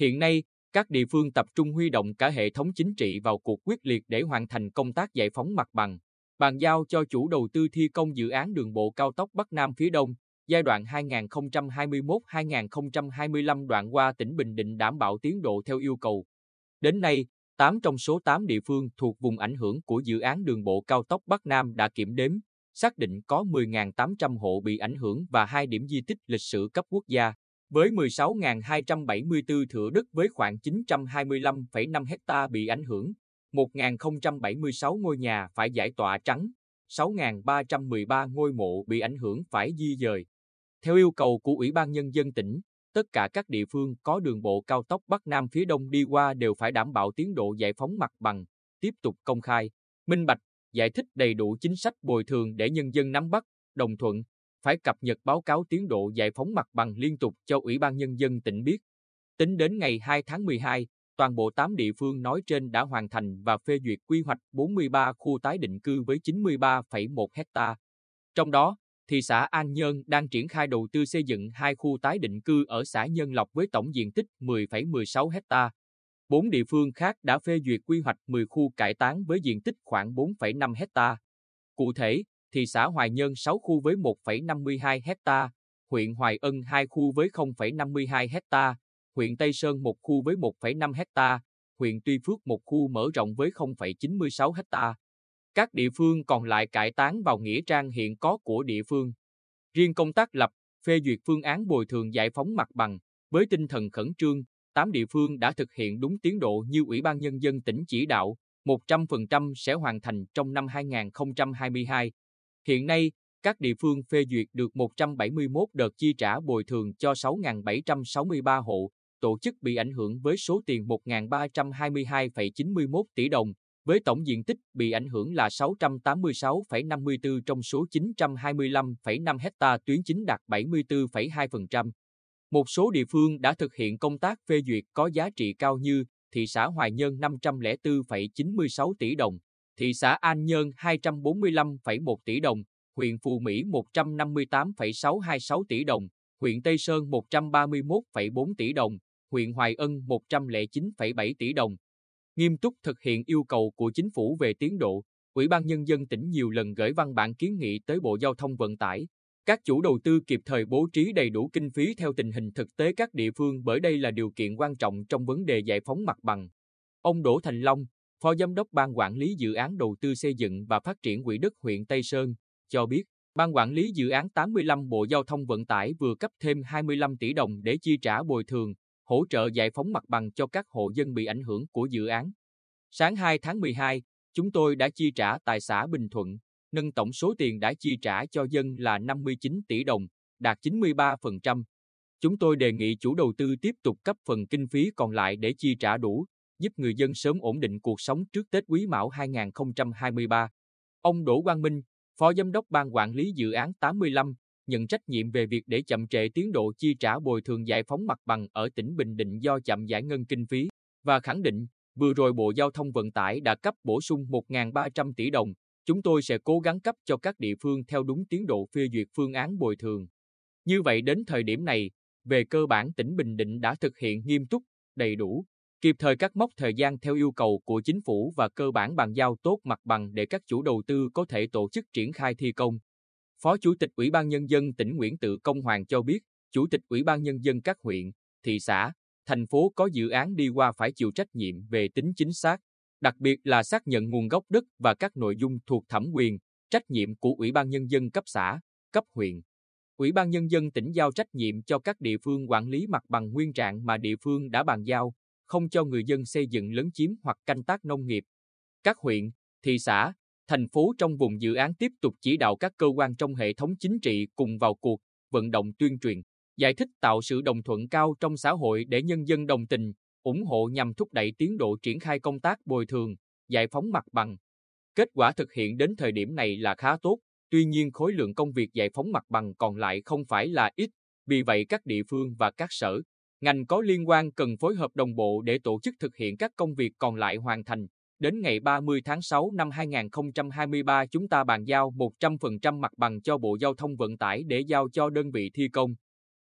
Hiện nay, các địa phương tập trung huy động cả hệ thống chính trị vào cuộc quyết liệt để hoàn thành công tác giải phóng mặt bằng, bàn giao cho chủ đầu tư thi công dự án đường bộ cao tốc Bắc Nam phía Đông, giai đoạn 2021-2025 đoạn qua tỉnh Bình Định đảm bảo tiến độ theo yêu cầu. Đến nay, 8 trong số 8 địa phương thuộc vùng ảnh hưởng của dự án đường bộ cao tốc Bắc Nam đã kiểm đếm, xác định có 10.800 hộ bị ảnh hưởng và 2 điểm di tích lịch sử cấp quốc gia, với 16.274 thửa đất với khoảng 925,5 ha bị ảnh hưởng, 1.076 ngôi nhà phải giải tỏa trắng, 6.313 ngôi mộ bị ảnh hưởng phải di dời. Theo yêu cầu của Ủy ban Nhân dân tỉnh, tất cả các địa phương có đường bộ cao tốc Bắc Nam phía Đông đi qua đều phải đảm bảo tiến độ giải phóng mặt bằng, tiếp tục công khai, minh bạch, giải thích đầy đủ chính sách bồi thường để nhân dân nắm bắt, đồng thuận, phải cập nhật báo cáo tiến độ giải phóng mặt bằng liên tục cho Ủy ban Nhân dân tỉnh biết. Tính đến ngày 2 tháng 12, toàn bộ 8 địa phương nói trên đã hoàn thành và phê duyệt quy hoạch 43 khu tái định cư với 93,1 ha. Trong đó, thị xã An Nhơn đang triển khai đầu tư xây dựng 2 khu tái định cư ở xã Nhân Lộc với tổng diện tích 10,16 ha. 4 địa phương khác đã phê duyệt quy hoạch 10 khu cải tán với diện tích khoảng 4,5 ha. Cụ thể, thị xã Hoài Nhân 6 khu với 1,52 ha, huyện Hoài Ân 2 khu với 0,52 ha, huyện Tây Sơn 1 khu với 1,5 ha, huyện Tuy Phước 1 khu mở rộng với 0,96 ha. Các địa phương còn lại cải tán vào nghĩa trang hiện có của địa phương. Riêng công tác lập, phê duyệt phương án bồi thường giải phóng mặt bằng, với tinh thần khẩn trương, 8 địa phương đã thực hiện đúng tiến độ như Ủy ban Nhân dân tỉnh chỉ đạo, 100% sẽ hoàn thành trong năm 2022. Hiện nay, các địa phương phê duyệt được 171 đợt chi trả bồi thường cho 6.763 hộ, tổ chức bị ảnh hưởng với số tiền 1.322,91 tỷ đồng, với tổng diện tích bị ảnh hưởng là 686,54 trong số 925,5 ha tuyến chính đạt 74,2%. Một số địa phương đã thực hiện công tác phê duyệt có giá trị cao như thị xã Hoài Nhơn 504,96 tỷ đồng, thị xã An Nhơn 245,1 tỷ đồng, huyện Phù Mỹ 158,626 tỷ đồng, huyện Tây Sơn 131,4 tỷ đồng, huyện Hoài Ân 109,7 tỷ đồng. Nghiêm túc thực hiện yêu cầu của chính phủ về tiến độ, Ủy ban Nhân dân tỉnh nhiều lần gửi văn bản kiến nghị tới Bộ Giao thông Vận tải. Các chủ đầu tư kịp thời bố trí đầy đủ kinh phí theo tình hình thực tế các địa phương bởi đây là điều kiện quan trọng trong vấn đề giải phóng mặt bằng. Ông Đỗ Thành Long, Phó Giám đốc Ban Quản lý Dự án Đầu tư xây dựng và phát triển Quỹ đất huyện Tây Sơn, cho biết, Ban Quản lý Dự án 85 Bộ Giao thông Vận tải vừa cấp thêm 25 tỷ đồng để chi trả bồi thường, hỗ trợ giải phóng mặt bằng cho các hộ dân bị ảnh hưởng của dự án. Sáng 2 tháng 12, chúng tôi đã chi trả tại xã Bình Thuận, nâng tổng số tiền đã chi trả cho dân là 59 tỷ đồng, đạt 93%. Chúng tôi đề nghị chủ đầu tư tiếp tục cấp phần kinh phí còn lại để chi trả đủ, giúp người dân sớm ổn định cuộc sống trước Tết Quý Mão 2023. Ông Đỗ Quang Minh, Phó Giám đốc Ban Quản lý Dự án 85, nhận trách nhiệm về việc để chậm trễ tiến độ chi trả bồi thường giải phóng mặt bằng ở tỉnh Bình Định do chậm giải ngân kinh phí, và khẳng định, vừa rồi Bộ Giao thông Vận tải đã cấp bổ sung 1.300 tỷ đồng, chúng tôi sẽ cố gắng cấp cho các địa phương theo đúng tiến độ phê duyệt phương án bồi thường. Như vậy đến thời điểm này, về cơ bản tỉnh Bình Định đã thực hiện nghiêm túc, đầy đủ, kịp thời cắt mốc thời gian theo yêu cầu của chính phủ và cơ bản bàn giao tốt mặt bằng để các chủ đầu tư có thể tổ chức triển khai thi công. Phó Chủ tịch Ủy ban Nhân dân tỉnh Nguyễn Tự Công Hoàng cho biết, Chủ tịch Ủy ban Nhân dân các huyện, thị xã, thành phố có dự án đi qua phải chịu trách nhiệm về tính chính xác, đặc biệt là xác nhận nguồn gốc đất và các nội dung thuộc thẩm quyền, trách nhiệm của Ủy ban Nhân dân cấp xã, cấp huyện. Ủy ban Nhân dân tỉnh giao trách nhiệm cho các địa phương quản lý mặt bằng nguyên trạng mà địa phương đã bàn giao, không cho người dân xây dựng lấn chiếm hoặc canh tác nông nghiệp. Các huyện, thị xã, thành phố trong vùng dự án tiếp tục chỉ đạo các cơ quan trong hệ thống chính trị cùng vào cuộc, vận động tuyên truyền, giải thích tạo sự đồng thuận cao trong xã hội để nhân dân đồng tình, ủng hộ nhằm thúc đẩy tiến độ triển khai công tác bồi thường, giải phóng mặt bằng. Kết quả thực hiện đến thời điểm này là khá tốt, tuy nhiên khối lượng công việc giải phóng mặt bằng còn lại không phải là ít, vì vậy các địa phương và các sở, ngành có liên quan cần phối hợp đồng bộ để tổ chức thực hiện các công việc còn lại hoàn thành. Đến ngày 30 tháng 6 năm 2023 chúng ta bàn giao 100% mặt bằng cho Bộ Giao thông Vận tải để giao cho đơn vị thi công.